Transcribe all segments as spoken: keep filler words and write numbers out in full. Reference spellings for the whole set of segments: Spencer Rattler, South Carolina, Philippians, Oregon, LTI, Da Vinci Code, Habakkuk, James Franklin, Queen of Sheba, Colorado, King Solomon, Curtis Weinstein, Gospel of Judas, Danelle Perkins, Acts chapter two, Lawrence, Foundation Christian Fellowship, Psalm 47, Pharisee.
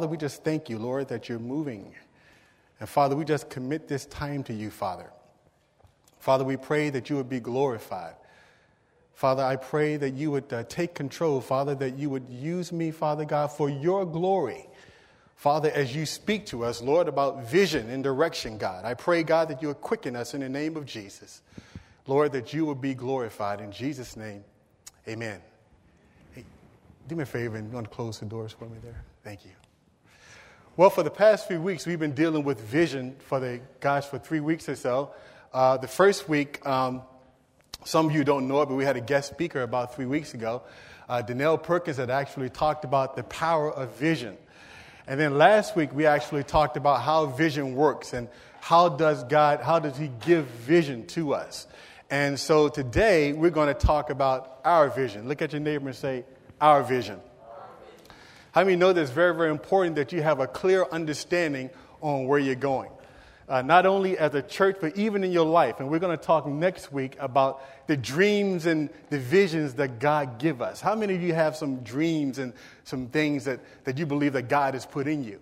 Father, we just thank you, Lord, that you're moving. And Father, we just commit this time to you, Father. Father, we pray that you would be glorified. Father, I pray that you would uh, take control, Father, that you would use me, Father God, for your glory. Father, as you speak to us, Lord, about vision and direction, God, I pray, God, that you would quicken us in the name of Jesus. Lord, that you would be glorified. In Jesus' name, amen. Hey, do me a favor and unclose the doors for me there. Thank you. Well, for the past few weeks, we've been dealing with vision for the, gosh, for three weeks or so. Uh, the first week, um, some of you don't know it, but we had a guest speaker about three weeks ago. Uh, Danelle Perkins had actually talked about the power of vision. And then last week, we actually talked about how vision works and how does God, how does he give vision to us? And so today, we're going to talk about our vision. Look at your neighbor and say, our vision. How many know that it's very, very important that you have a clear understanding on where you're going, uh, not only as a church, but even in your life. And we're going to talk next week about the dreams and the visions that God give us. How many of you have some dreams and some things that, that you believe that God has put in you?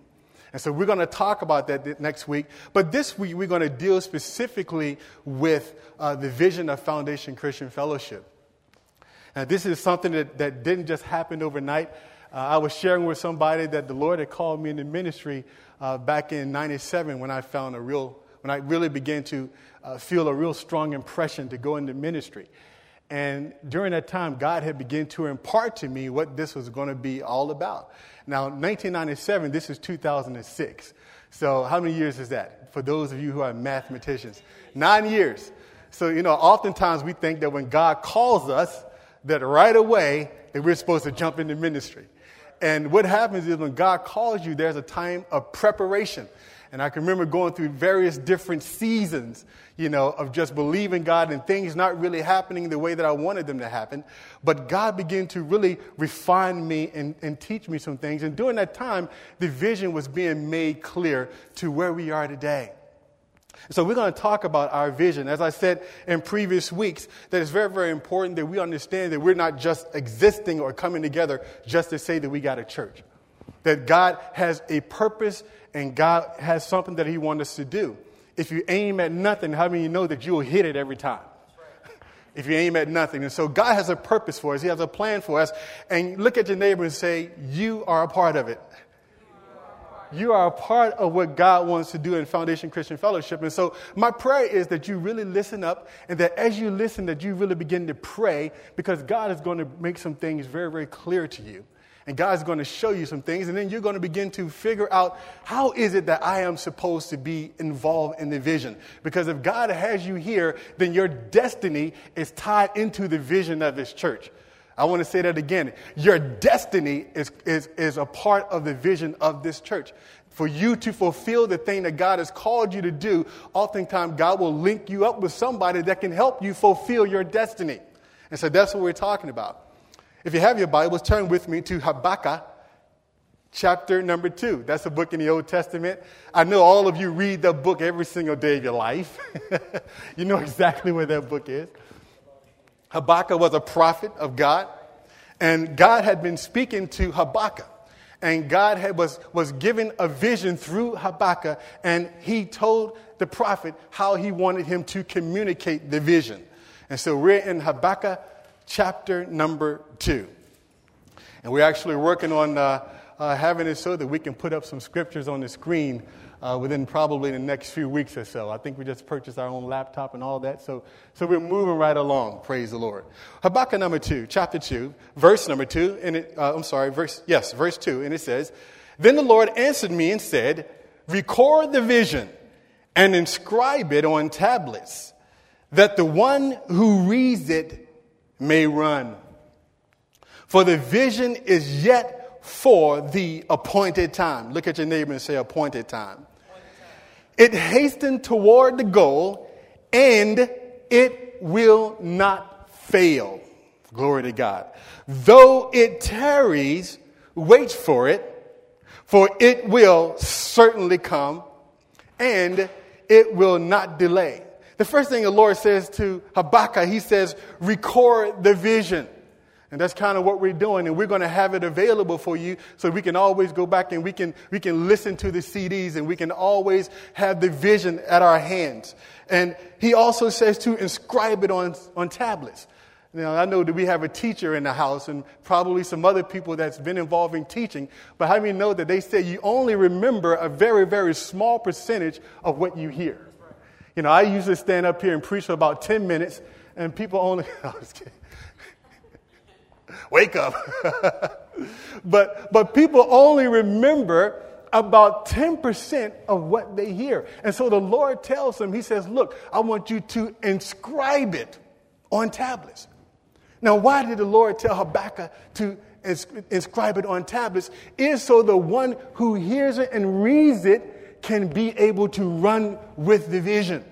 And so we're going to talk about that next week. But this week, we're going to deal specifically with uh, the vision of Foundation Christian Fellowship. Now, this is something that, that didn't just happen overnight. Uh, I was sharing with somebody that the Lord had called me into ministry uh, back in ninety-seven when I found a real, when I really began to uh, feel a real strong impression to go into ministry. And during that time, God had begun to impart to me what this was going to be all about. Now, nineteen ninety-seven, this is two thousand six. So how many years is that? For those of you who are mathematicians, nine years. So, you know, oftentimes we think that when God calls us, that right away that we're supposed to jump into ministry. And what happens is when God calls you, there's a time of preparation. And I can remember going through various different seasons, you know, of just believing God and things not really happening the way that I wanted them to happen. But God began to really refine me and, and teach me some things. And during that time, the vision was being made clear to where we are today. So we're going to talk about our vision. As I said in previous weeks, that it's very, very important that we understand that we're not just existing or coming together just to say that we got a church. That God has a purpose and God has something that he wants us to do. If you aim at nothing, how many of you know that you will hit it every time? If you aim at nothing. And so God has a purpose for us. He has a plan for us. And look at your neighbor and say, you are a part of it. You are a part of what God wants to do in Foundation Christian Fellowship. And so my prayer is that you really listen up and that as you listen, that you really begin to pray, because God is going to make some things very, very clear to you. And God's going to show you some things. And then you're going to begin to figure out, how is it that I am supposed to be involved in the vision? Because if God has you here, then your destiny is tied into the vision of his church. I want to say that again. Your destiny is, is, is a part of the vision of this church. For you to fulfill the thing that God has called you to do, oftentimes God will link you up with somebody that can help you fulfill your destiny. And so that's what we're talking about. If you have your Bibles, turn with me to Habakkuk chapter number two. That's a book in the Old Testament. I know all of you read that book every single day of your life. You know exactly where that book is. Habakkuk was a prophet of God, and God had been speaking to Habakkuk, and God had, was, was given a vision through Habakkuk, and he told the prophet how he wanted him to communicate the vision. And so we're in Habakkuk chapter number two, and we're actually working on uh, uh, having it so that we can put up some scriptures on the screen Uh, within probably the next few weeks or so. I think we just purchased our own laptop and all that. So so we're moving right along. Praise the Lord. Habakkuk number two, chapter two, verse number two. And it, uh, I'm sorry, verse, yes, verse two. And it says, then the Lord answered me and said, record the vision and inscribe it on tablets, that the one who reads it may run. For the vision is yet for the appointed time. Look at your neighbor and say, appointed time. It hastened toward the goal, and it will not fail. Glory to God. Though it tarries, wait for it, for it will certainly come, and it will not delay. The first thing the Lord says to Habakkuk, he says, record the vision. And that's kind of what we're doing. And we're going to have it available for you so we can always go back and we can we can listen to the C Ds and we can always have the vision at our hands. And he also says to inscribe it on, on tablets. Now, I know that we have a teacher in the house and probably some other people that's been involved in teaching. But how many know that they say you only remember a very, very small percentage of what you hear? You know, I usually stand up here and preach for about ten minutes and people only... I was kidding. Wake up. But but people only remember about ten percent of what they hear. And so the Lord tells them, he says, look, I want you to inscribe it on tablets. Now, why did the Lord tell Habakkuk to ins- inscribe it on tablets? Is so the one who hears it and reads it can be able to run with the vision.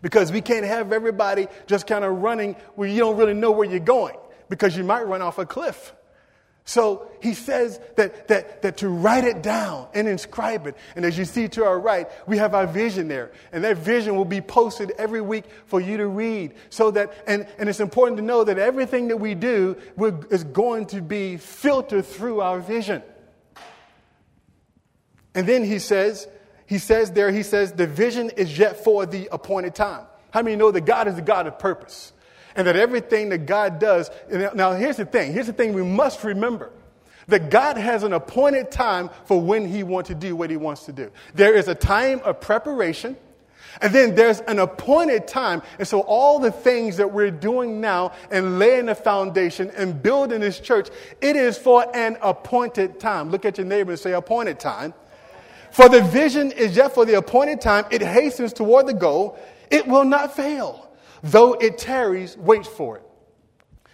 Because we can't have everybody just kind of running where you don't really know where you're going, because you might run off a cliff. So he says that that that to write it down and inscribe it. And as you see to our right, we have our vision there. And that vision will be posted every week for you to read. So that and, and it's important to know that everything that we do will, is going to be filtered through our vision. And then he says, he says there, he says, the vision is yet for the appointed time. How many know that God is the God of purpose? And that everything that God does, now here's the thing, here's the thing we must remember, that God has an appointed time for when he wants to do what he wants to do. There is a time of preparation, and then there's an appointed time. And so all the things that we're doing now and laying the foundation and building this church, it is for an appointed time. Look at your neighbor and say, appointed time. For the vision is yet for the appointed time. It hastens toward the goal. It will not fail. Though it tarries, wait for it.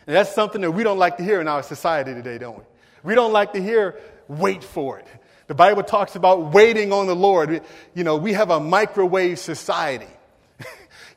And that's something that we don't like to hear in our society today, don't we? We don't like to hear, wait for it. The Bible talks about waiting on the Lord. You know, we have a microwave society.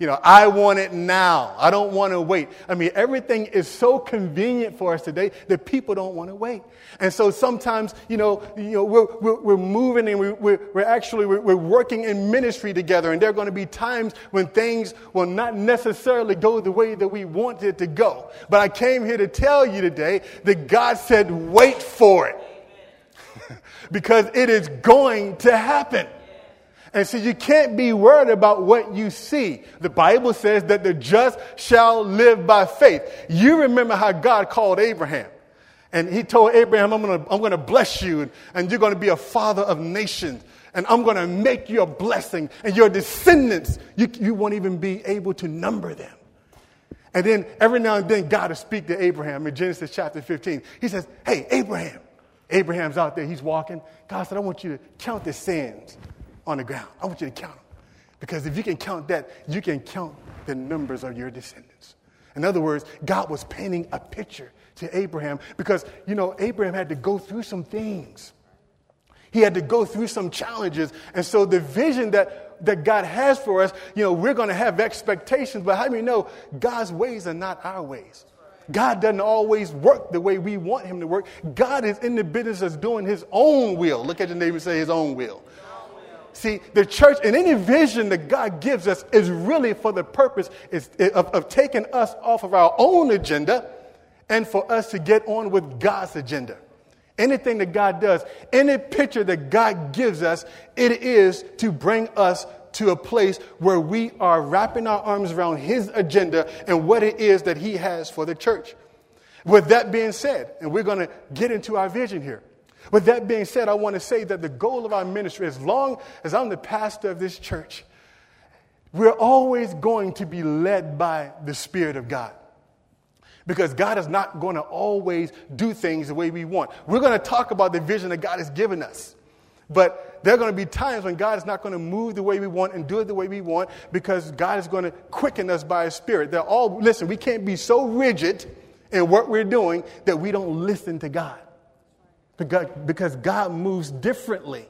You know, I want it now. I don't want to wait. I mean, everything is so convenient for us today that people don't want to wait. And so sometimes, you know, you know, we're we're, we're moving and we, we're we're actually we're, we're working in ministry together. And there are going to be times when things will not necessarily go the way that we want it to go. But I came here to tell you today that God said, "Wait for it," because it is going to happen. And so you can't be worried about what you see. The Bible says that the just shall live by faith. You remember how God called Abraham. And he told Abraham, I'm going to I'm going to bless you, and, and you're going to be a father of nations. And I'm going to make you a blessing. And your descendants, you, you won't even be able to number them. And then every now and then, God will speak to Abraham in Genesis chapter fifteen. He says, hey, Abraham. Abraham's out there. He's walking. God said, I want you to count the sands on the ground. I want you to count them. Because if you can count that, you can count the numbers of your descendants. In other words, God was painting a picture to Abraham because, you know, Abraham had to go through some things. He had to go through some challenges. And so the vision that, that God has for us, you know, we're going to have expectations. But how do we know God's ways are not our ways? God doesn't always work the way we want him to work. God is in the business of doing his own will. Look at your neighbor and say his own will. See, the church and any vision that God gives us is really for the purpose is, of, of taking us off of our own agenda and for us to get on with God's agenda. Anything that God does, any picture that God gives us, it is to bring us to a place where we are wrapping our arms around his agenda and what it is that he has for the church. With that being said, and we're going to get into our vision here. With that being said, I want to say that the goal of our ministry, as long as I'm the pastor of this church, we're always going to be led by the Spirit of God. Because God is not going to always do things the way we want. We're going to talk about the vision that God has given us. But there are going to be times when God is not going to move the way we want and do it the way we want because God is going to quicken us by his Spirit. They're all, listen, we can't be so rigid in what we're doing that we don't listen to God. Because God moves differently.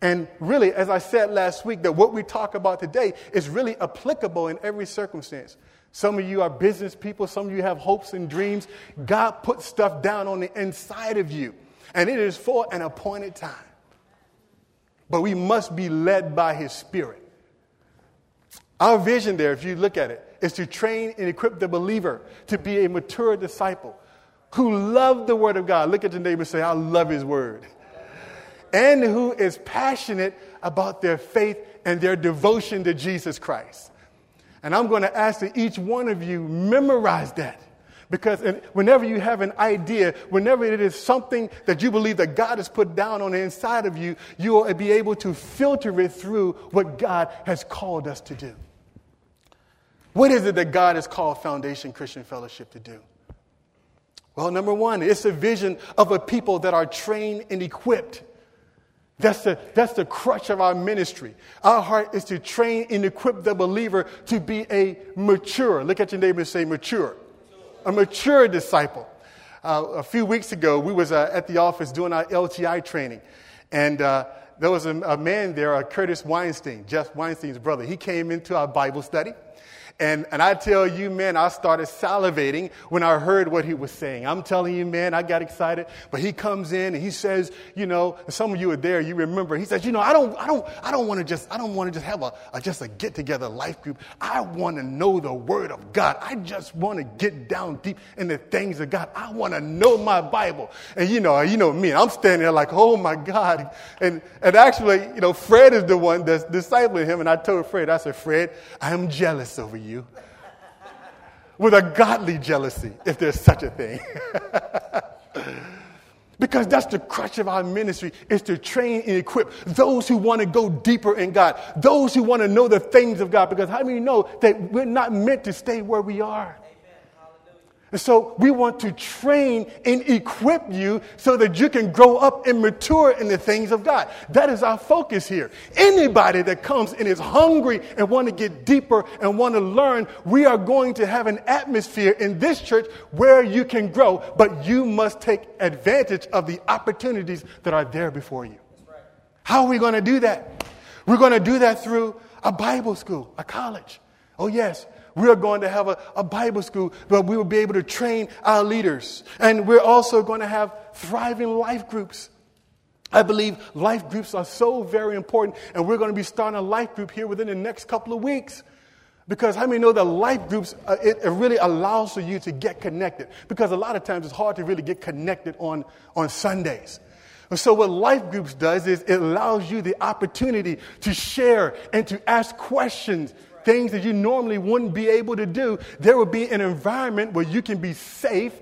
And really, as I said last week, that what we talk about today is really applicable in every circumstance. Some of you are business people. Some of you have hopes and dreams. God puts stuff down on the inside of you. And it is for an appointed time. But we must be led by his Spirit. Our vision there, if you look at it, is to train and equip the believer to be a mature disciple who love the word of God. Look at your neighbor and say, I love his word. And who is passionate about their faith and their devotion to Jesus Christ. And I'm going to ask that each one of you memorize that. Because whenever you have an idea, whenever it is something that you believe that God has put down on the inside of you, you will be able to filter it through what God has called us to do. What is it that God has called Foundation Christian Fellowship to do? Well, number one, it's a vision of a people that are trained and equipped. That's the, that's the crutch of our ministry. Our heart is to train and equip the believer to be a mature. Look at your neighbor and say mature. A mature disciple. Uh, a few weeks ago, we was uh, at the office doing our L T I training. And uh, there was a, a man there, uh, Curtis Weinstein, Jeff Weinstein's brother. He came into our Bible study. And and I tell you, man, I started salivating when I heard what he was saying. I'm telling you, man, I got excited. But he comes in and he says, you know, some of you are there, you remember. He says, you know, I don't, I don't, I don't want to just, I don't want to just have a, a just a get together life group. I want to know the Word of God. I just want to get down deep in the things of God. I want to know my Bible. And you know, you know me. I'm standing there like, oh my God. And and actually, you know, Fred is the one that's discipling him. And I told Fred, I said, Fred, I'm jealous over you. you with a godly jealousy, if there's such a thing. Because that's the crutch of our ministry, is to train and equip those who want to go deeper in God, those who want to know the things of God. Because how many know that we're not meant to stay where we are? And so we want to train and equip you so that you can grow up and mature in the things of God. That is our focus here. Anybody that comes and is hungry and want to get deeper and want to learn, we are going to have an atmosphere in this church where you can grow, but you must take advantage of the opportunities that are there before you. Right. How are we going to do that? We're going to do that through a Bible school, a college. Oh, yes. We are going to have a, a Bible school where we will be able to train our leaders. And we're also going to have thriving life groups. I believe life groups are so very important. And we're going to be starting a life group here within the next couple of weeks. Because how many know that life groups, uh, it, it really allows for you to get connected. Because a lot of times it's hard to really get connected on, on Sundays. And so what life groups does is it allows you the opportunity to share and to ask questions. Things that you normally wouldn't be able to do, there will be an environment where you can be safe,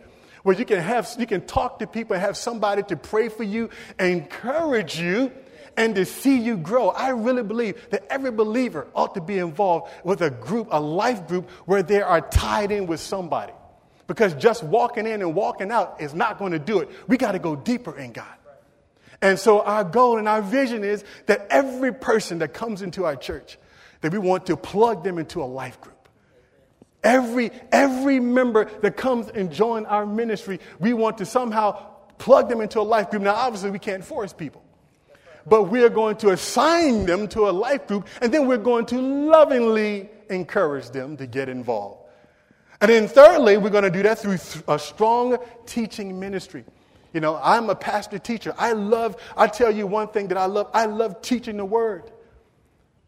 where you can have, you can talk to people, have somebody to pray for you, encourage you, and to see you grow. I really believe that every believer ought to be involved with a group, a life group, where they are tied in with somebody. Because just walking in and walking out is not going to do it. We got to go deeper in God. And so our goal and our vision is that every person that comes into our church, that we want to plug them into a life group. Every, every member that comes and joins our ministry, we want to somehow plug them into a life group. Now, obviously, we can't force people. But we are going to assign them to a life group, and then we're going to lovingly encourage them to get involved. And then thirdly, we're going to do that through a strong teaching ministry. You know, I'm a pastor teacher. I love, I tell you one thing that I love. I love teaching the word.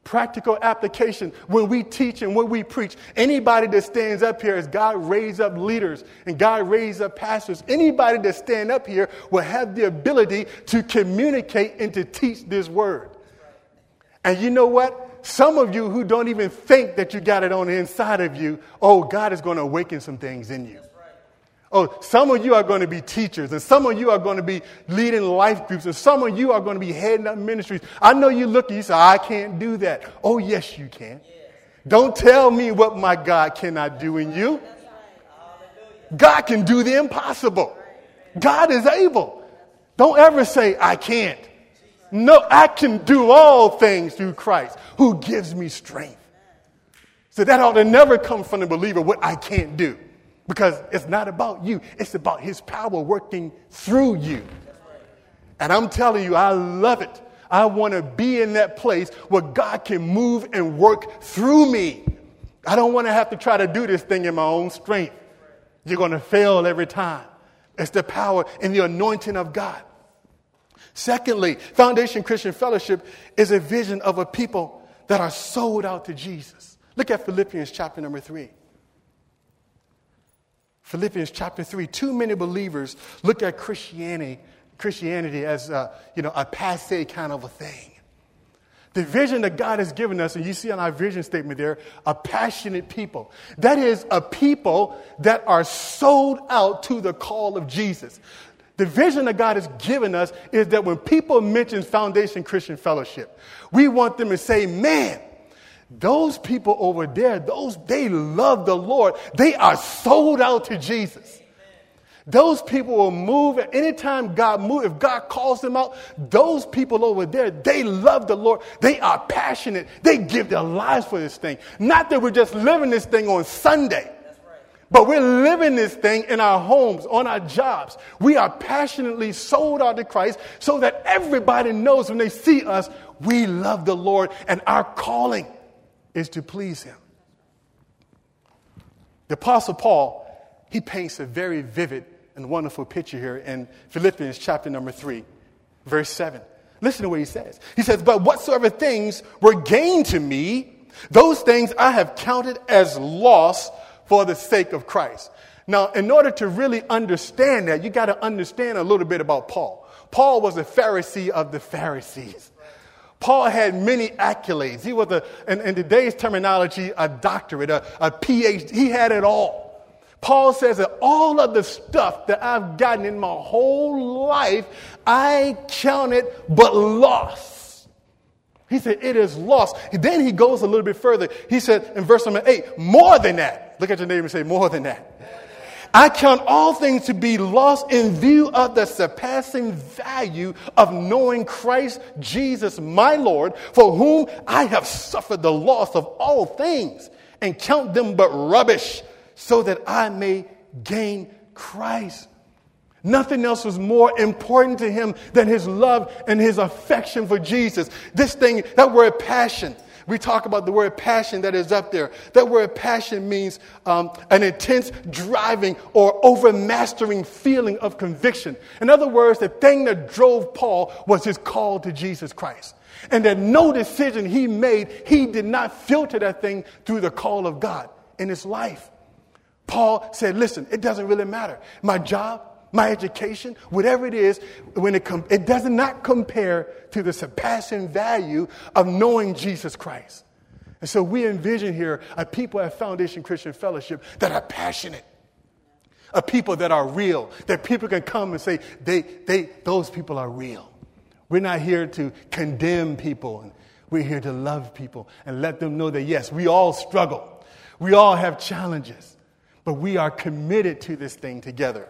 Practical application when we teach and when we preach. Anybody that stands up here, as God raised up leaders and God raised up pastors, anybody that stands up here will have the ability to communicate and to teach this word. And you know what? Some of you who don't even think that you got it on the inside of you, oh, God is going to awaken some things in you. Oh, some of you are going to be teachers, and some of you are going to be leading life groups, and some of you are going to be heading up ministries. I know you look and you say, I can't do that. Oh, yes, you can. Yes. Don't tell me what my God cannot do in you. God can do the impossible. God is able. Don't ever say, I can't. No, I can do all things through Christ who gives me strength. So that ought to never come from the believer, what I can't do. Because it's not about you. It's about his power working through you. And I'm telling you, I love it. I want to be in that place where God can move and work through me. I don't want to have to try to do this thing in my own strength. You're going to fail every time. It's the power and the anointing of God. Secondly, Foundation Christian Fellowship is a vision of a people that are sold out to Jesus. Look at Philippians chapter number three. Philippians chapter three. Too many believers look at Christianity, Christianity as a, you know, a passé kind of a thing. The vision that God has given us, and you see on our vision statement there, a passionate people. That is a people that are sold out to the call of Jesus. The vision that God has given us is that when people mention Foundation Christian Fellowship, we want them to say, man, those people over there, those they love the Lord. They are sold out to Jesus. Those people will move at any time God moves. If God calls them out, those people over there, they love the Lord. They are passionate. They give their lives for this thing. Not that we're just living this thing on Sunday, that's right, but we're living this thing in our homes, on our jobs. We are passionately sold out to Christ so that everybody knows when they see us, we love the Lord and our calling is to please him. The Apostle Paul, he paints a very vivid and wonderful picture here in Philippians chapter number three, verse seven. Listen to what he says. He says, but whatsoever things were gained to me, those things I have counted as loss for the sake of Christ. Now, in order to really understand that, you got to understand a little bit about Paul. Paul was a Pharisee of the Pharisees. Paul had many accolades. He was, a, in, in today's terminology, a doctorate, a, a P H D. He had it all. Paul says that all of the stuff that I've gotten in my whole life, I counted but loss. He said, it is loss. And then he goes a little bit further. He said in verse number eight, more than that. Look at your neighbor and say, more than that. I count all things to be lost in view of the surpassing value of knowing Christ Jesus, my Lord, for whom I have suffered the loss of all things and count them but rubbish, so that I may gain Christ. Nothing else was more important to him than his love and his affection for Jesus. This thing, that word passion, we talk about the word passion that is up there. That word passion means um, an intense driving or overmastering feeling of conviction. In other words, the thing that drove Paul was his call to Jesus Christ. And that no decision he made, he did not filter that thing through the call of God in his life. Paul said, listen, it doesn't really matter. My job, my education, whatever it is, when it com- it does not compare to the surpassing value of knowing Jesus Christ. And so we envision here a people at Foundation Christian Fellowship that are passionate, a people that are real, that people can come and say, they, they, those people are real. We're not here to condemn people. We're here to love people and let them know that, yes, we all struggle. We all have challenges. But we are committed to this thing together.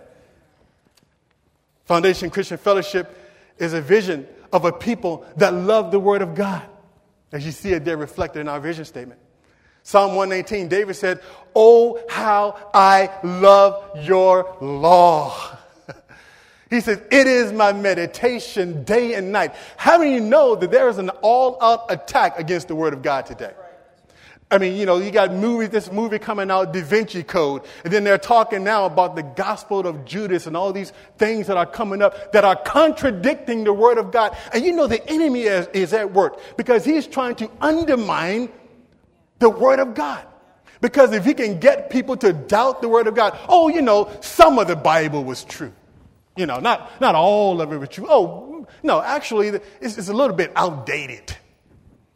Foundation Christian Fellowship is a vision of a people that love the Word of God, as you see it there reflected in our vision statement. Psalm one eighteen, David said, oh, how I love your law. He says, it is my meditation day and night. How do you know that there is an all-out attack against the Word of God today? I mean, you know, you got movies, this movie coming out, Da Vinci Code. And then they're talking now about the Gospel of Judas and all these things that are coming up that are contradicting the Word of God. And you know the enemy is, is at work because he's trying to undermine the Word of God. Because if he can get people to doubt the Word of God, oh, you know, some of the Bible was true. You know, not, not all of it was true. Oh, no, actually, it's, it's a little bit outdated.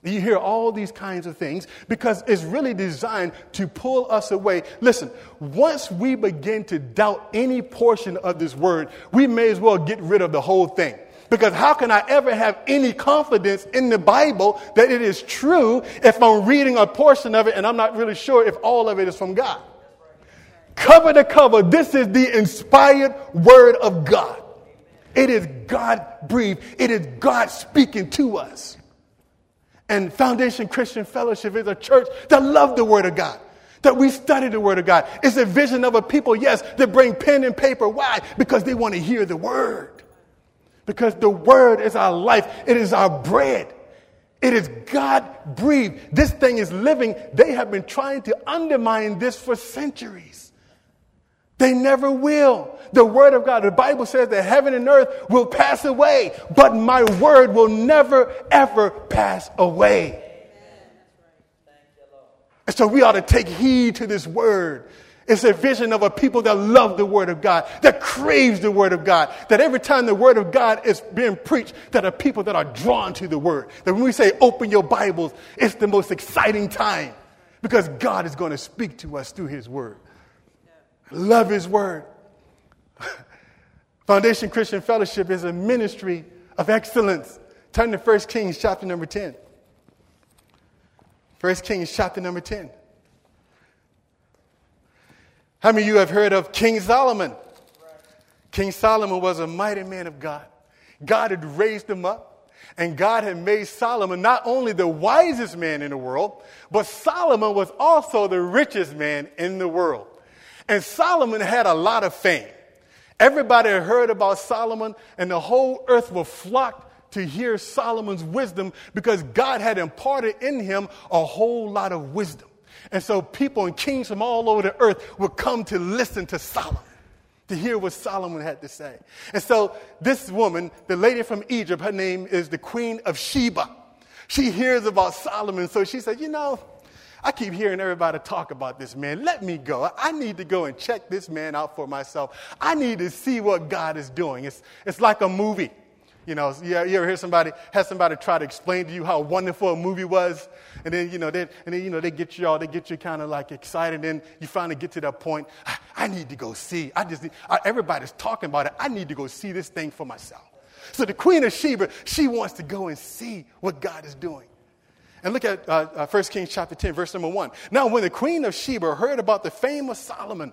You hear all these kinds of things because it's really designed to pull us away. Listen, once we begin to doubt any portion of this word, we may as well get rid of the whole thing. Because how can I ever have any confidence in the Bible that it is true if I'm reading a portion of it and I'm not really sure if all of it is from God? Cover to cover, this is the inspired Word of God. It is God-breathed. It is God speaking to us. And Foundation Christian Fellowship is a church that loves the Word of God, that we study the Word of God. It's a vision of a people, yes, that bring pen and paper. Why? Because they want to hear the Word. Because the Word is our life. It is our bread. It is God-breathed. This thing is living. They have been trying to undermine this for centuries. They never will. The Word of God, the Bible says that heaven and earth will pass away, but my Word will never, ever pass away. Amen. And so we ought to take heed to this Word It's a vision of a people that love the word of God, that craves the word of God, that every time the word of God is being preached, that are people that are drawn to the word. That when we say open your Bibles, it's the most exciting time because God is going to speak to us through his word. Love his word. Foundation Christian Fellowship is a ministry of excellence. Turn to First Kings chapter number ten. First Kings chapter number ten. How many of you have heard of King Solomon? Right. King Solomon was a mighty man of God. God had raised him up, and God had made Solomon not only the wisest man in the world, but Solomon was also the richest man in the world. And Solomon had a lot of fame. Everybody had heard about Solomon, and the whole earth was flocked to hear Solomon's wisdom because God had imparted in him a whole lot of wisdom. And so people and kings from all over the earth would come to listen to Solomon, to hear what Solomon had to say. And so this woman, the lady from Egypt, her name is the Queen of Sheba. She hears about Solomon, so she said, you know, I keep hearing everybody talk about this man. Let me go. I need to go and check this man out for myself. I need to see what God is doing. It's, it's like a movie. You know, you ever hear somebody, have somebody try to explain to you how wonderful a movie was, and then, you know, they, and then, you know, they get you all, they get you kind of like excited, and then you finally get to that point, I, I need to go see. I just need, I, everybody's talking about it. I need to go see this thing for myself. So the Queen of Sheba, she wants to go and see what God is doing. And look at uh, uh, First Kings chapter ten, verse number one. Now, when the Queen of Sheba heard about the fame of Solomon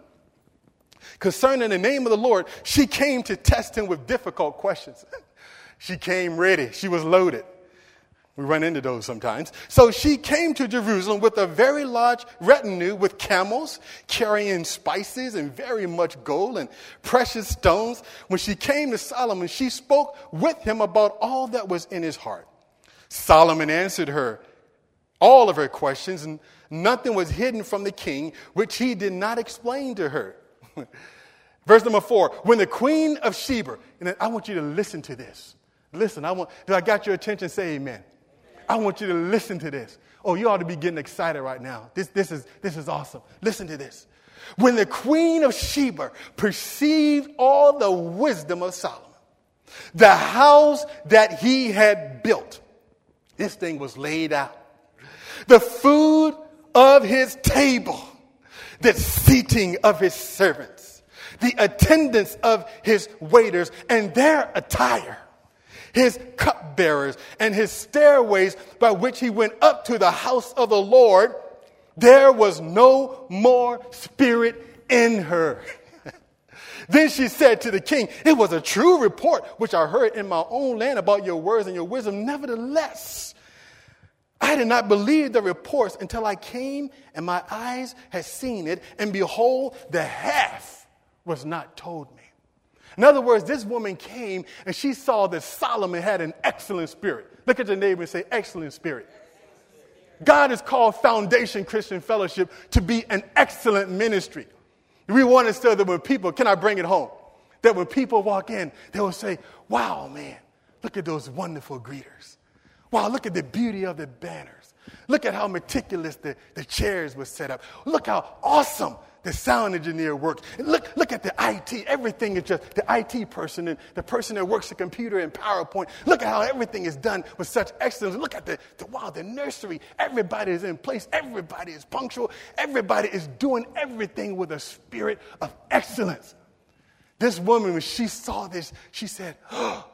concerning the name of the Lord, she came to test him with difficult questions. She came ready. She was loaded. We run into those sometimes. So she came to Jerusalem with a very large retinue with camels carrying spices and very much gold and precious stones. When she came to Solomon, she spoke with him about all that was in his heart. Solomon answered her all of her questions, and nothing was hidden from the king, which he did not explain to her. Verse number four, when the Queen of Sheba, and I want you to listen to this. Listen, I want, did I got your attention? Say amen. Amen. I want you to listen to this. Oh, you ought to be getting excited right now. This, this is, this is awesome. Listen to this. When the Queen of Sheba perceived all the wisdom of Solomon, the house that he had built, this thing was laid out, the food of his table, the seating of his servants, the attendance of his waiters and their attire, his cupbearers and his stairways by which he went up to the house of the Lord, there was no more spirit in her. Then she said to the king, it was a true report which I heard in my own land about your words and your wisdom. Nevertheless, I did not believe the reports until I came and my eyes had seen it, and behold, the half was not told me. In other words, this woman came and she saw that Solomon had an excellent spirit. Look at your neighbor and say, excellent spirit. God has called Foundation Christian Fellowship to be an excellent ministry. We want it so that when people, can I bring it home? That when people walk in, they will say, wow, man, look at those wonderful greeters. Wow, look at the beauty of the banners. Look at how meticulous the, the chairs were set up. Look how awesome the sound engineer works. And look, look at the I T. Everything is just the I T person and the person that works the computer and PowerPoint. Look at how everything is done with such excellence. Look at the, the wow, the nursery. Everybody is in place. Everybody is punctual. Everybody is doing everything with a spirit of excellence. This woman, when she saw this, she said, oh,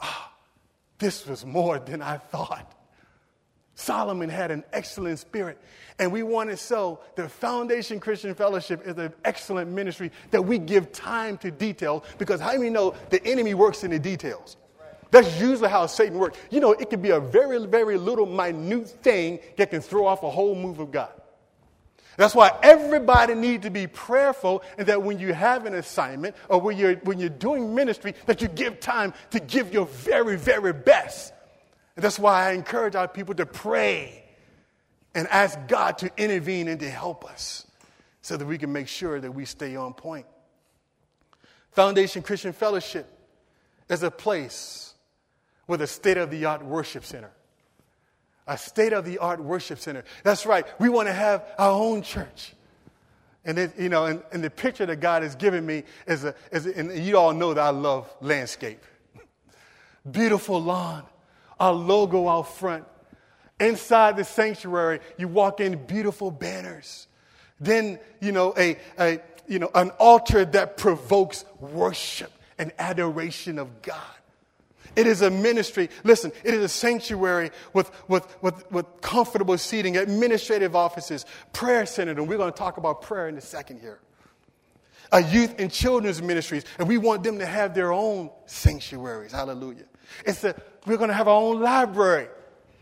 oh this was more than I thought. Solomon had an excellent spirit, and we want it so the Foundation Christian Fellowship is an excellent ministry that we give time to details, because how do we know the enemy works in the details? That's usually how Satan works. You know, it can be a very, very little minute thing that can throw off a whole move of God. That's why everybody needs to be prayerful, and that when you have an assignment or when you're, when you're doing ministry, that you give time to give your very, very best. That's why I encourage our people to pray and ask God to intervene and to help us so that we can make sure that we stay on point. Foundation Christian Fellowship is a place with a state-of-the-art worship center. A state-of-the-art worship center. That's right. We want to have our own church. And it, you know, and, and the picture that God has given me is a, is a, and you all know that I love landscape. Beautiful lawn, our logo out front. Inside the sanctuary, you walk in, beautiful banners. Then, you know, a, a you know, an altar that provokes worship and adoration of God. It is a ministry. Listen, it is a sanctuary with, with, with, with comfortable seating, administrative offices, prayer center, and we're going to talk about prayer in a second here. A youth and children's ministries, and we want them to have their own sanctuaries. Hallelujah. It's a, we're going to have our own library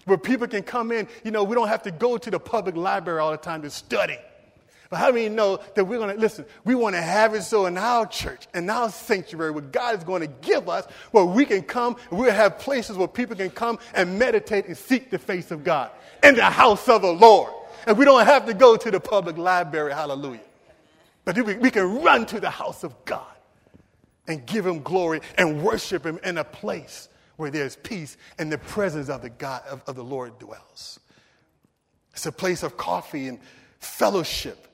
where people can come in. You know, we don't have to go to the public library all the time to study. But how many know that we're going to, listen, we want to have it so in our church, in our sanctuary, where God is going to give us, where we can come, and we'll have places where people can come and meditate and seek the face of God in the house of the Lord. And we don't have to go to the public library, hallelujah. But we, we can run to the house of God and give him glory and worship him in a place where there's peace and the presence of the God of, of the Lord dwells. It's a place of coffee and fellowship.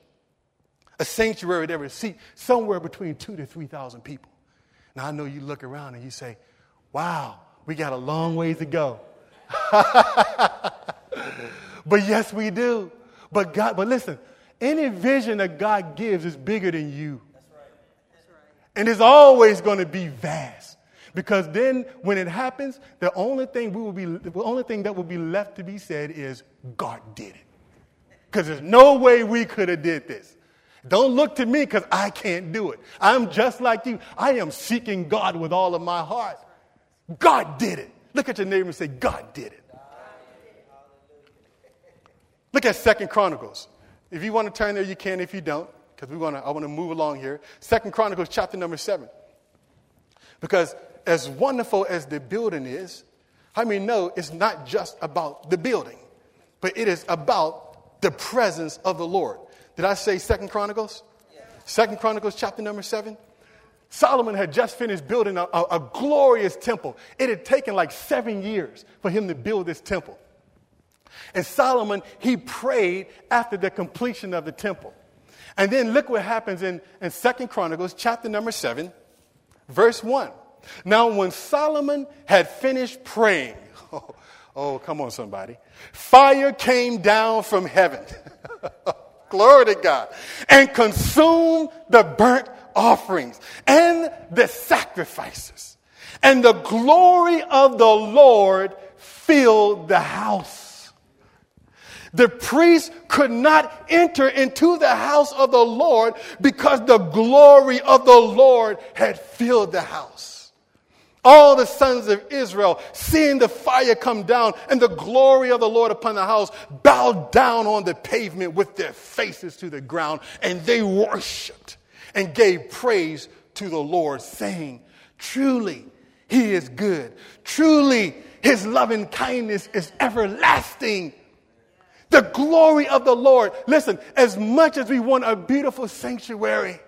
A sanctuary that would seat somewhere between two to three thousand people. Now I know you look around and you say, "Wow, we got a long ways to go." But yes, we do. But God, but listen, any vision that God gives is bigger than you. That's right. That's right. And it's always going to be vast, because then when it happens, the only thing we will be, the only thing that will be left to be said is God did it, because there's no way we could have did this. Don't look to me, because I can't do it. I'm just like you. I am seeking God with all of my heart. God did it. Look at your neighbor and say, God did it. Look at Second Chronicles. If you want to turn there, you can. If you don't, because we want to, I want to move along here. Second Chronicles chapter number seven. Because as wonderful as the building is, how many know it's not just about the building, but it is about the presence of the Lord. Did I say Second Chronicles? Yeah. Second Chronicles chapter number seven. Solomon had just finished building a, a, a glorious temple. It had taken like seven years for him to build this temple. And Solomon, he prayed after the completion of the temple. And then look what happens in, in Second Chronicles chapter number seven, verse one. Now when Solomon had finished praying, oh, oh come on somebody, fire came down from heaven. Glory to God, and consume the burnt offerings and the sacrifices, and the glory of the Lord filled the house. The priest could not enter into the house of the Lord because the glory of the Lord had filled the house. All the sons of Israel, seeing the fire come down and the glory of the Lord upon the house, bowed down on the pavement with their faces to the ground, and they worshiped and gave praise to the Lord, saying, "Truly he is good. Truly his loving kindness is everlasting." The glory of the Lord. Listen, as much as we want a beautiful sanctuary,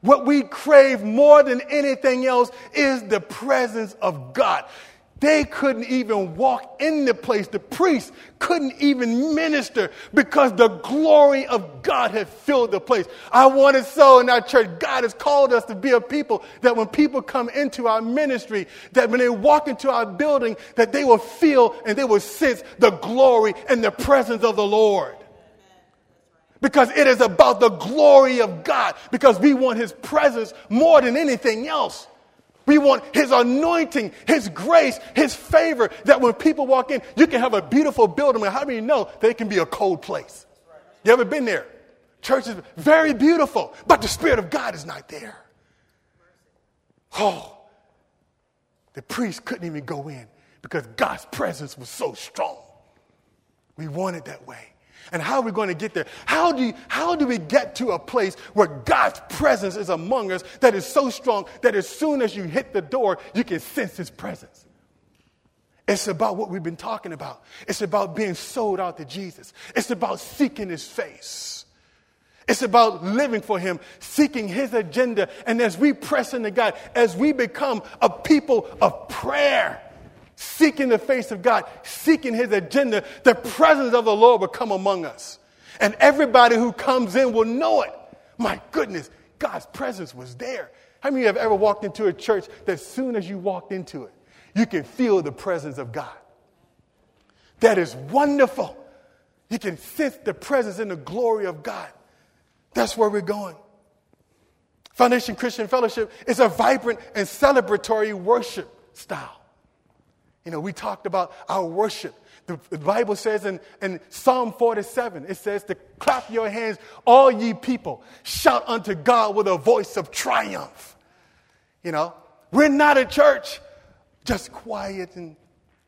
what we crave more than anything else is the presence of God. They couldn't even walk in the place. The priests couldn't even minister because the glory of God had filled the place. I want it so in our church. God has called us to be a people that when people come into our ministry, that when they walk into our building, that they will feel and they will sense the glory and the presence of the Lord. Because it is about the glory of God. Because we want his presence more than anything else. We want his anointing, his grace, his favor. That when people walk in, you can have a beautiful building. And how many know that it can be a cold place? You ever been there? Church is very beautiful, but the Spirit of God is not there. Oh, the priest couldn't even go in because God's presence was so strong. We want it that way. And how are we going to get there? How do you, how do we get to a place where God's presence is among us that is so strong that as soon as you hit the door, you can sense his presence? It's about what we've been talking about. It's about being sold out to Jesus. It's about seeking his face. It's about living for him, seeking his agenda. And as we press into God, as we become a people of prayer, seeking the face of God, seeking his agenda, the presence of the Lord will come among us. And everybody who comes in will know it. My goodness, God's presence was there. How many of you have ever walked into a church that as soon as you walked into it, you can feel the presence of God? That is wonderful. You can sense the presence and the glory of God. That's where we're going. Foundation Christian Fellowship is a vibrant and celebratory worship style. You know, we talked about our worship. The Bible says in, in Psalm forty-seven, it says to clap your hands, all ye people, shout unto God with a voice of triumph. You know, we're not a church, just quiet and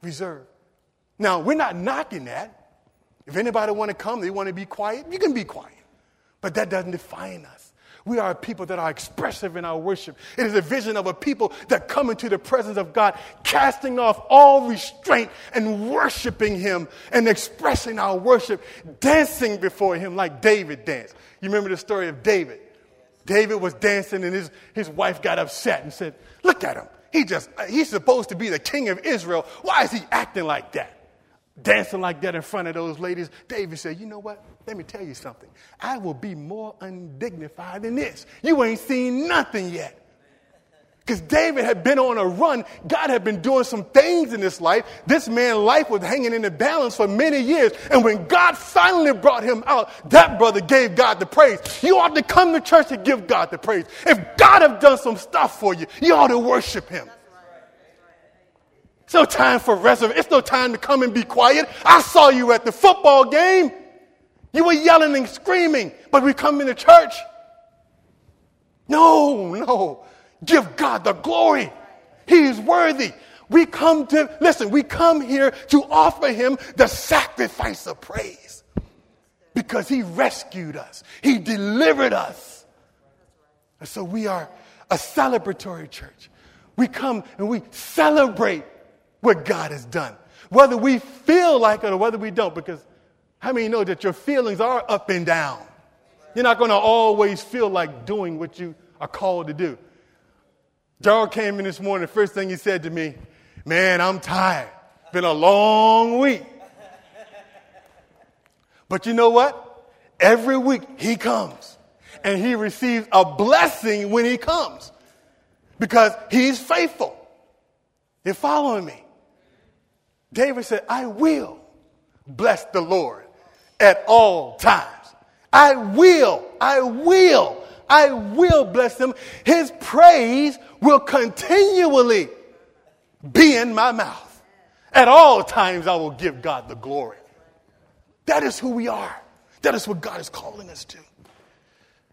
reserved. Now, we're not knocking that. If anybody want to come, they want to be quiet, you can be quiet. But that doesn't define us. We are a people that are expressive in our worship. It is a vision of a people that come into the presence of God, casting off all restraint and worshiping him and expressing our worship, dancing before him like David danced. You remember the story of David? David was dancing and his, his wife got upset and said, look at him. He just, he's supposed to be the king of Israel. Why is he acting like that? Dancing like that in front of those ladies, David said, you know what? Let me tell you something. I will be more undignified than this. You ain't seen nothing yet. Because David had been on a run. God had been doing some things in his life. This man's life was hanging in the balance for many years. And when God finally brought him out, that brother gave God the praise. You ought to come to church and give God the praise. If God have done some stuff for you, you ought to worship him. It's no time for reservation. It's no time to come and be quiet. I saw you at the football game. You were yelling and screaming, but we come into church. No, no. Give God the glory. He is worthy. We come to, listen, we come here to offer him the sacrifice of praise because he rescued us. He delivered us. And so we are a celebratory church. We come and we celebrate what God has done, whether we feel like it or whether we don't, because how many know that your feelings are up and down? You're not going to always feel like doing what you are called to do. Darrell came in this morning, the first thing he said to me, man, I'm tired. Been a long week. But you know what? Every week he comes, and he receives a blessing when he comes because he's faithful. You're following me. David said, I will bless the Lord at all times. I will, I will, I will bless him. His praise will continually be in my mouth. At all times, I will give God the glory. That is who we are. That is what God is calling us to.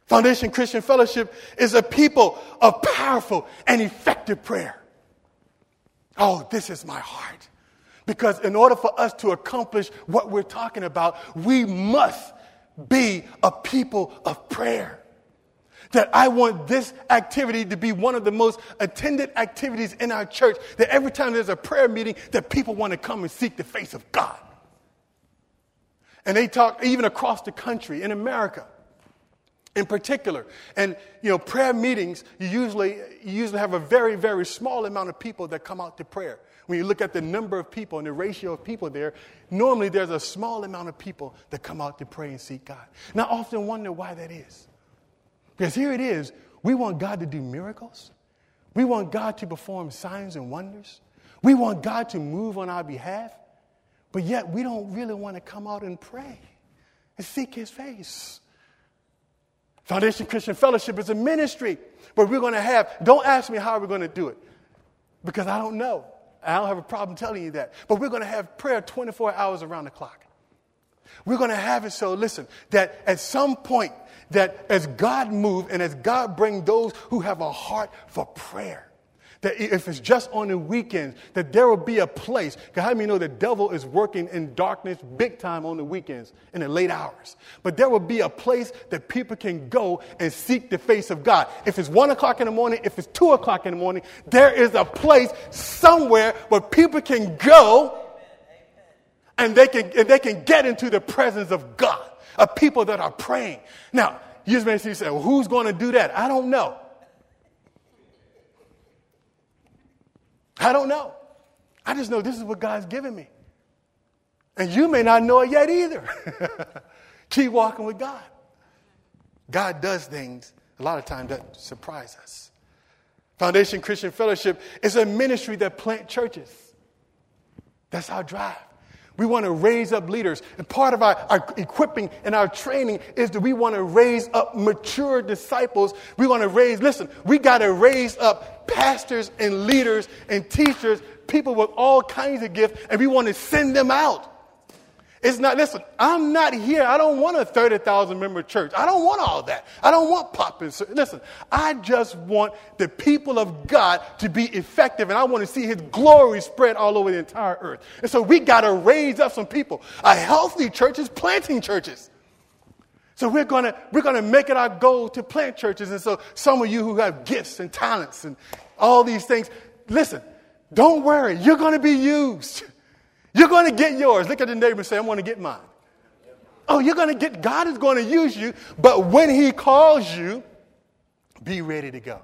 Foundation Christian Fellowship is a people of powerful and effective prayer. Oh, this is my heart. Because in order for us to accomplish what we're talking about, we must be a people of prayer. That I want this activity to be one of the most attended activities in our church, that every time there's a prayer meeting, that people want to come and seek the face of God. And they talk even across the country, in America in particular. And, you know, prayer meetings, you usually, you usually have a very, very small amount of people that come out to prayer. When you look at the number of people and the ratio of people there, normally there's a small amount of people that come out to pray and seek God. And I often wonder why that is. Because here it is, we want God to do miracles. We want God to perform signs and wonders. We want God to move on our behalf. But yet we don't really want to come out and pray and seek his face. Foundation Christian Fellowship is a ministry where we're going to have, don't ask me how we're going to do it, because I don't know. I don't have a problem telling you that. But we're going to have prayer twenty-four hours around the clock. We're going to have it so, listen, that at some point, that as God moves and as God brings those who have a heart for prayer, that if it's just on the weekends, that there will be a place. Because how many know the devil is working in darkness big time on the weekends in the late hours? But there will be a place that people can go and seek the face of God. If it's one o'clock in the morning, if it's two o'clock in the morning, there is a place somewhere where people can go and they can, and they can get into the presence of God, of people that are praying. Now, you may say, well, who's going to do that? I don't know. I don't know. I just know this is what God's given me. And you may not know it yet either. Keep walking with God. God does things a lot of times that surprise us. Foundation Christian Fellowship is a ministry that plant churches. That's our drive. We want to raise up leaders. And part of our, our equipping and our training is that we want to raise up mature disciples. We want to raise, listen, we got to raise up pastors and leaders and teachers, people with all kinds of gifts, and we want to send them out. It's not, listen, I'm not here. I don't want a thirty thousand member church. I don't want all that. I don't want popping. Listen, I just want the people of God to be effective, and I want to see his glory spread all over the entire earth. And so we got to raise up some people. A healthy church is planting churches. So we're going to we're going to make it our goal to plant churches. And so some of you who have gifts and talents and all these things, listen, don't worry. You're going to be used. You're going to get yours. Look at the neighbor and say, I'm going to get mine. Oh, you're going to get, God is going to use you, but when he calls you, be ready to go.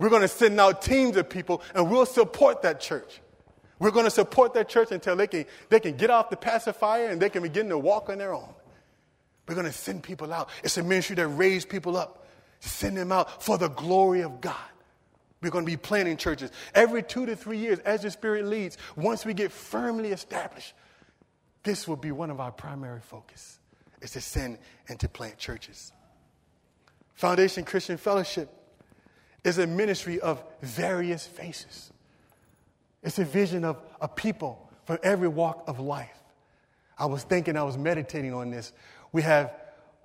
We're going to send out teams of people, and we'll support that church. We're going to support that church until they can, they can get off the pacifier and they can begin to walk on their own. We're going to send people out. It's a ministry that raises people up. Send them out for the glory of God. We're going to be planting churches every two to three years as the Spirit leads. Once we get firmly established, this will be one of our primary focus, is to send and to plant churches. Foundation Christian Fellowship is a ministry of various faces. It's a vision of a people from every walk of life. I was thinking, I was meditating on this. We have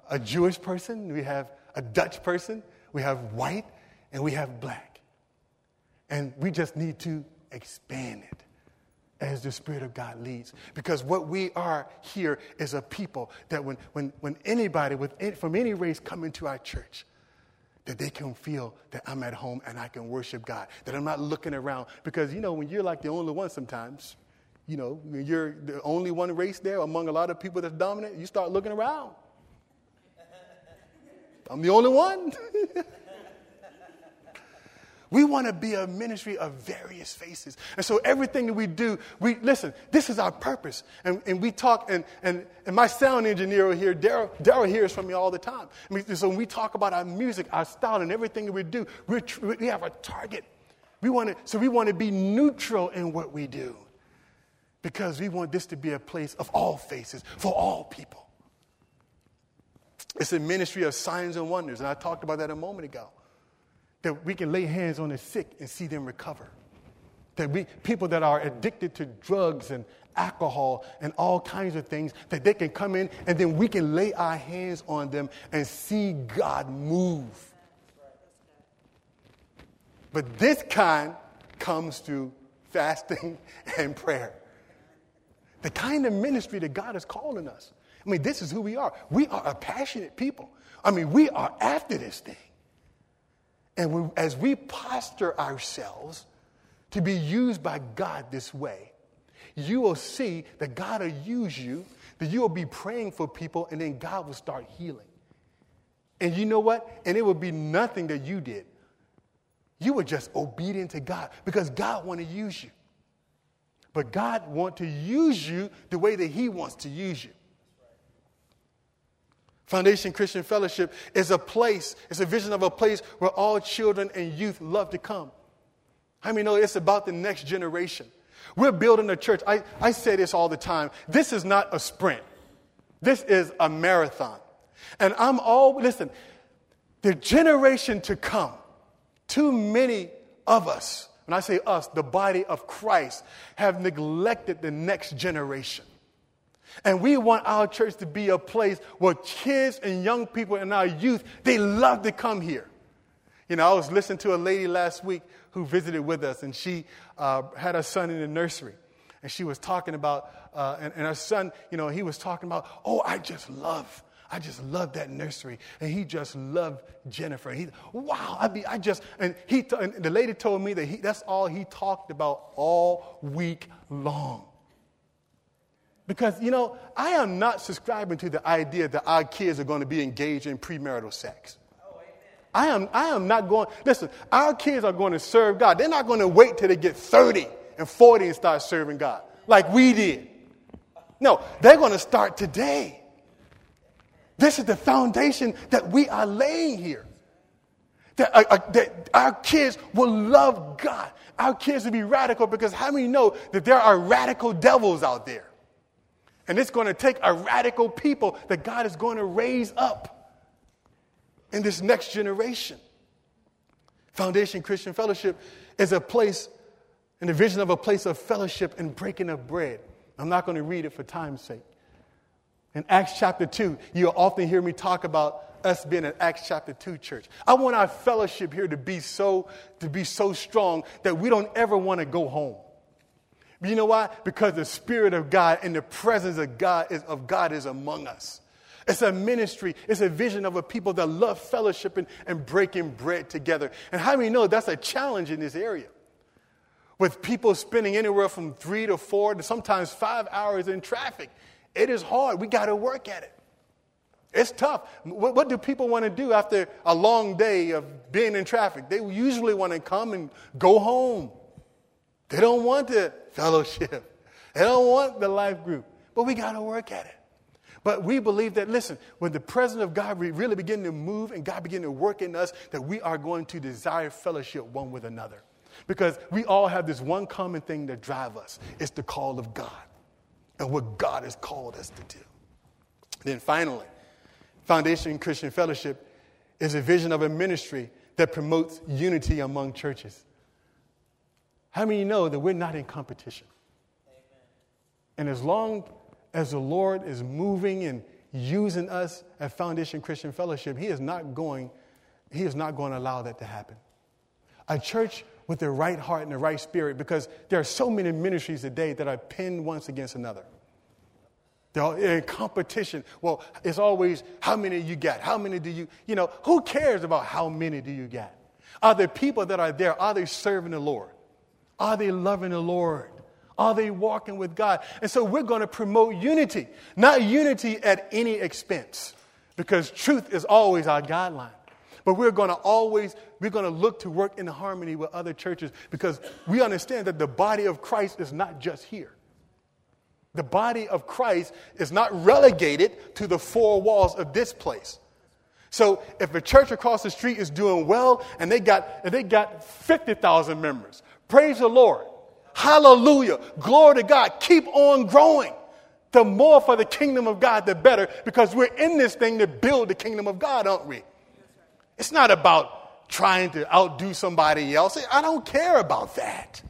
a Jewish person, we have a Dutch person, we have white, and we have black. And we just need to expand it as the Spirit of God leads. Because what we are here is a people that when when, when anybody with any, from any race come into our church, that they can feel that I'm at home and I can worship God, that I'm not looking around. Because, you know, when you're like the only one sometimes, you know, when you're the only one race there among a lot of people that's dominant, you start looking around. I'm the only one. We want to be a ministry of various faces. And so everything that we do, we listen, this is our purpose. And, and we talk, and, and, and my sound engineer here, Daryl, hears from me all the time. I mean, so when we talk about our music, our style, and everything that we do, we're, we have a target. We want to, so we want to be neutral in what we do, because we want this to be a place of all faces, for all people. It's a ministry of signs and wonders, and I talked about that a moment ago. That we can lay hands on the sick and see them recover. That we, people that are addicted to drugs and alcohol and all kinds of things, that they can come in and then we can lay our hands on them and see God move. But this kind comes through fasting and prayer. The kind of ministry that God is calling us. I mean, this is who we are. We are a passionate people. I mean, we are after this thing. And we, as we posture ourselves to be used by God this way, you will see that God will use you, that you will be praying for people, and then God will start healing. And you know what? And it will be nothing that you did. You were just obedient to God, because God wants to use you. But God wants to use you the way that he wants to use you. Foundation Christian Fellowship is a place, it's a vision of a place where all children and youth love to come. How many know it's about the next generation? We're building a church. I, I say this all the time. This is not a sprint. This is a marathon. And I'm all, listen, the generation to come, too many of us, when I say us, the body of Christ, have neglected the next generation. And we want our church to be a place where kids and young people and our youth, they love to come here. You know, I was listening to a lady last week who visited with us, and she uh, had her son in the nursery. And she was talking about, uh, and, and her son, you know, he was talking about, oh, I just love, I just love that nursery. And he just loved Jennifer. He, wow, I be, I just, and, he t- and the lady told me that he, that's all he talked about all week long. Because, you know, I am not subscribing to the idea that our kids are going to be engaged in premarital sex. Oh, I am I am not going. Listen, our kids are going to serve God. They're not going to wait till they get thirty and forty and start serving God like we did. No, they're going to start today. This is the foundation that we are laying here. That, uh, uh, that our kids will love God. Our kids will be radical, because how many know that there are radical devils out there? And it's going to take a radical people that God is going to raise up in this next generation. Foundation Christian Fellowship is a place, and the vision of a place of fellowship and breaking of bread. I'm not going to read it for time's sake. In Acts chapter two, you'll often hear me talk about us being an Acts chapter two church. I want our fellowship here to be so to be so strong that we don't ever want to go home. You know why? Because the Spirit of God and the presence of God is of God is among us. It's a ministry. It's a vision of a people that love fellowship and, and breaking bread together. And how many know that's a challenge in this area? With people spending anywhere from three to four to sometimes five hours in traffic, it is hard. We got to work at it. It's tough. What, what do people want to do after a long day of being in traffic? They usually want to come and go home. They don't want the fellowship. They don't want the life group. But we got to work at it. But we believe that, listen, when the presence of God we really begin to move and God begin to work in us, that we are going to desire fellowship one with another. Because we all have this one common thing that drives us. It's the call of God and what God has called us to do. Then finally, Foundation Christian Fellowship is a vision of a ministry that promotes unity among churches. How many know that we're not in competition? Amen. And as long as the Lord is moving and using us at Foundation Christian Fellowship, He is not going, He is not going to allow that to happen. A church with the right heart and the right spirit, because there are so many ministries today that are pinned once against another. They're in competition. Well, it's always how many you got? How many do you, you know, who cares about how many do you got? Are the people that are there, are they serving the Lord? Are they loving the Lord? Are they walking with God? And so we're going to promote unity, not unity at any expense, because truth is always our guideline. But we're going to always, we're going to look to work in harmony with other churches, because we understand that the body of Christ is not just here. The body of Christ is not relegated to the four walls of this place. So if a church across the street is doing well and they got and they got fifty thousand members, praise the Lord. Hallelujah. Glory to God. Keep on growing. The more for the kingdom of God, the better, because we're in this thing to build the kingdom of God, aren't we? It's not about trying to outdo somebody else. I don't care about that.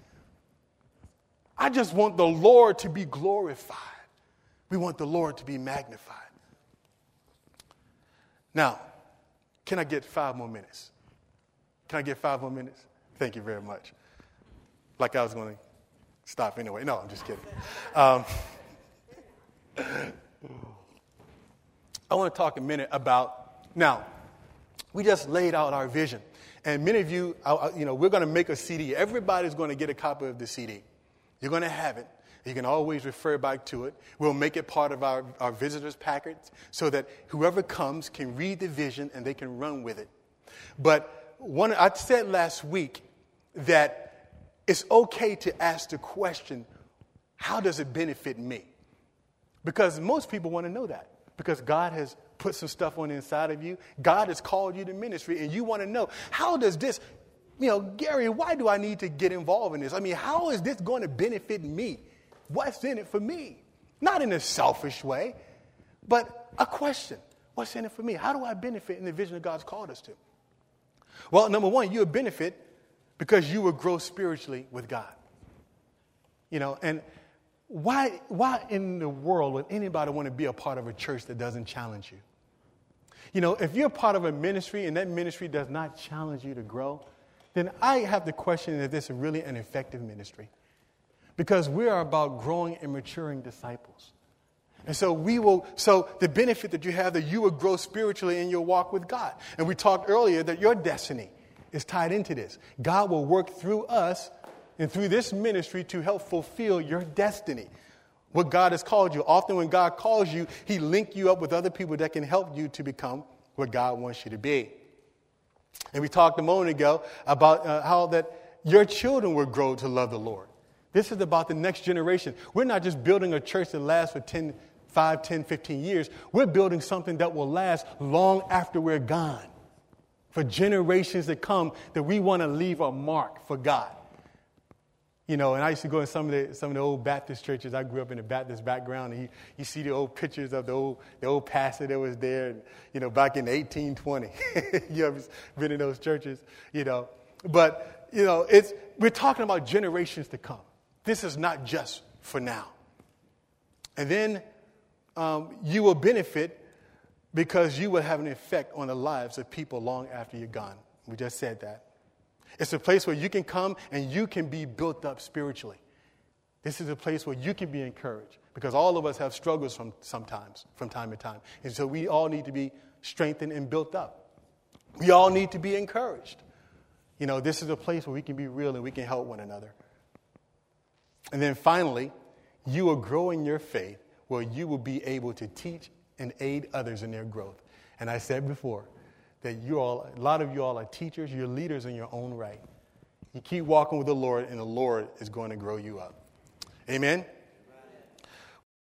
I just want the Lord to be glorified. We want the Lord to be magnified. Now, can I get five more minutes? Can I get five more minutes? Thank you very much. Like I was going to stop anyway. No, I'm just kidding. Um, I want to talk a minute about, now, we just laid out our vision. And many of you, you know, we're going to make a C D. Everybody's going to get a copy of the C D. You're going to have it. You can always refer back to it. We'll make it part of our, our visitors' packets so that whoever comes can read the vision and they can run with it. But one, I said last week that it's okay to ask the question, how does it benefit me? Because most people want to know that, because God has put some stuff on the inside of you. God has called you to ministry, and you want to know, how does this, you know, Gary, why do I need to get involved in this? I mean, how is this going to benefit me? What's in it for me? Not in a selfish way, but a question. What's in it for me? How do I benefit in the vision that God's called us to? Well, number one, you'll benefit because you will grow spiritually with God. You know, and why, why in the world would anybody want to be a part of a church that doesn't challenge you? You know, if you're part of a ministry and that ministry does not challenge you to grow, then I have to question if this is really an effective ministry, because we are about growing and maturing disciples. And so we will, so the benefit that you have, that you will grow spiritually in your walk with God. And we talked earlier that your destiny is tied into this. God will work through us and through this ministry to help fulfill your destiny, what God has called you. Often when God calls you, He links you up with other people that can help you to become what God wants you to be. And we talked a moment ago about uh, how that your children will grow to love the Lord. This is about the next generation. We're not just building a church that lasts for 10, five, ten, fifteen years, we're building something that will last long after we're gone. For generations to come, that we want to leave a mark for God. You know, and I used to go in some of the some of the old Baptist churches. I grew up in a Baptist background, and you, you see the old pictures of the old the old pastor that was there, and, you know, back in eighteen twenty. You ever been in those churches, you know? But you know, it's we're talking about generations to come. This is not just for now. And then um, you will benefit because you will have an effect on the lives of people long after you're gone. We just said that. It's a place where you can come and you can be built up spiritually. This is a place where you can be encouraged, because all of us have struggles from sometimes, from time to time. And so we all need to be strengthened and built up. We all need to be encouraged. You know, this is a place where we can be real and we can help one another. And then finally, you will grow in your faith where you will be able to teach and aid others in their growth. And I said before, that you all, a lot of you all are teachers, you're leaders in your own right. You keep walking with the Lord, and the Lord is going to grow you up. Amen?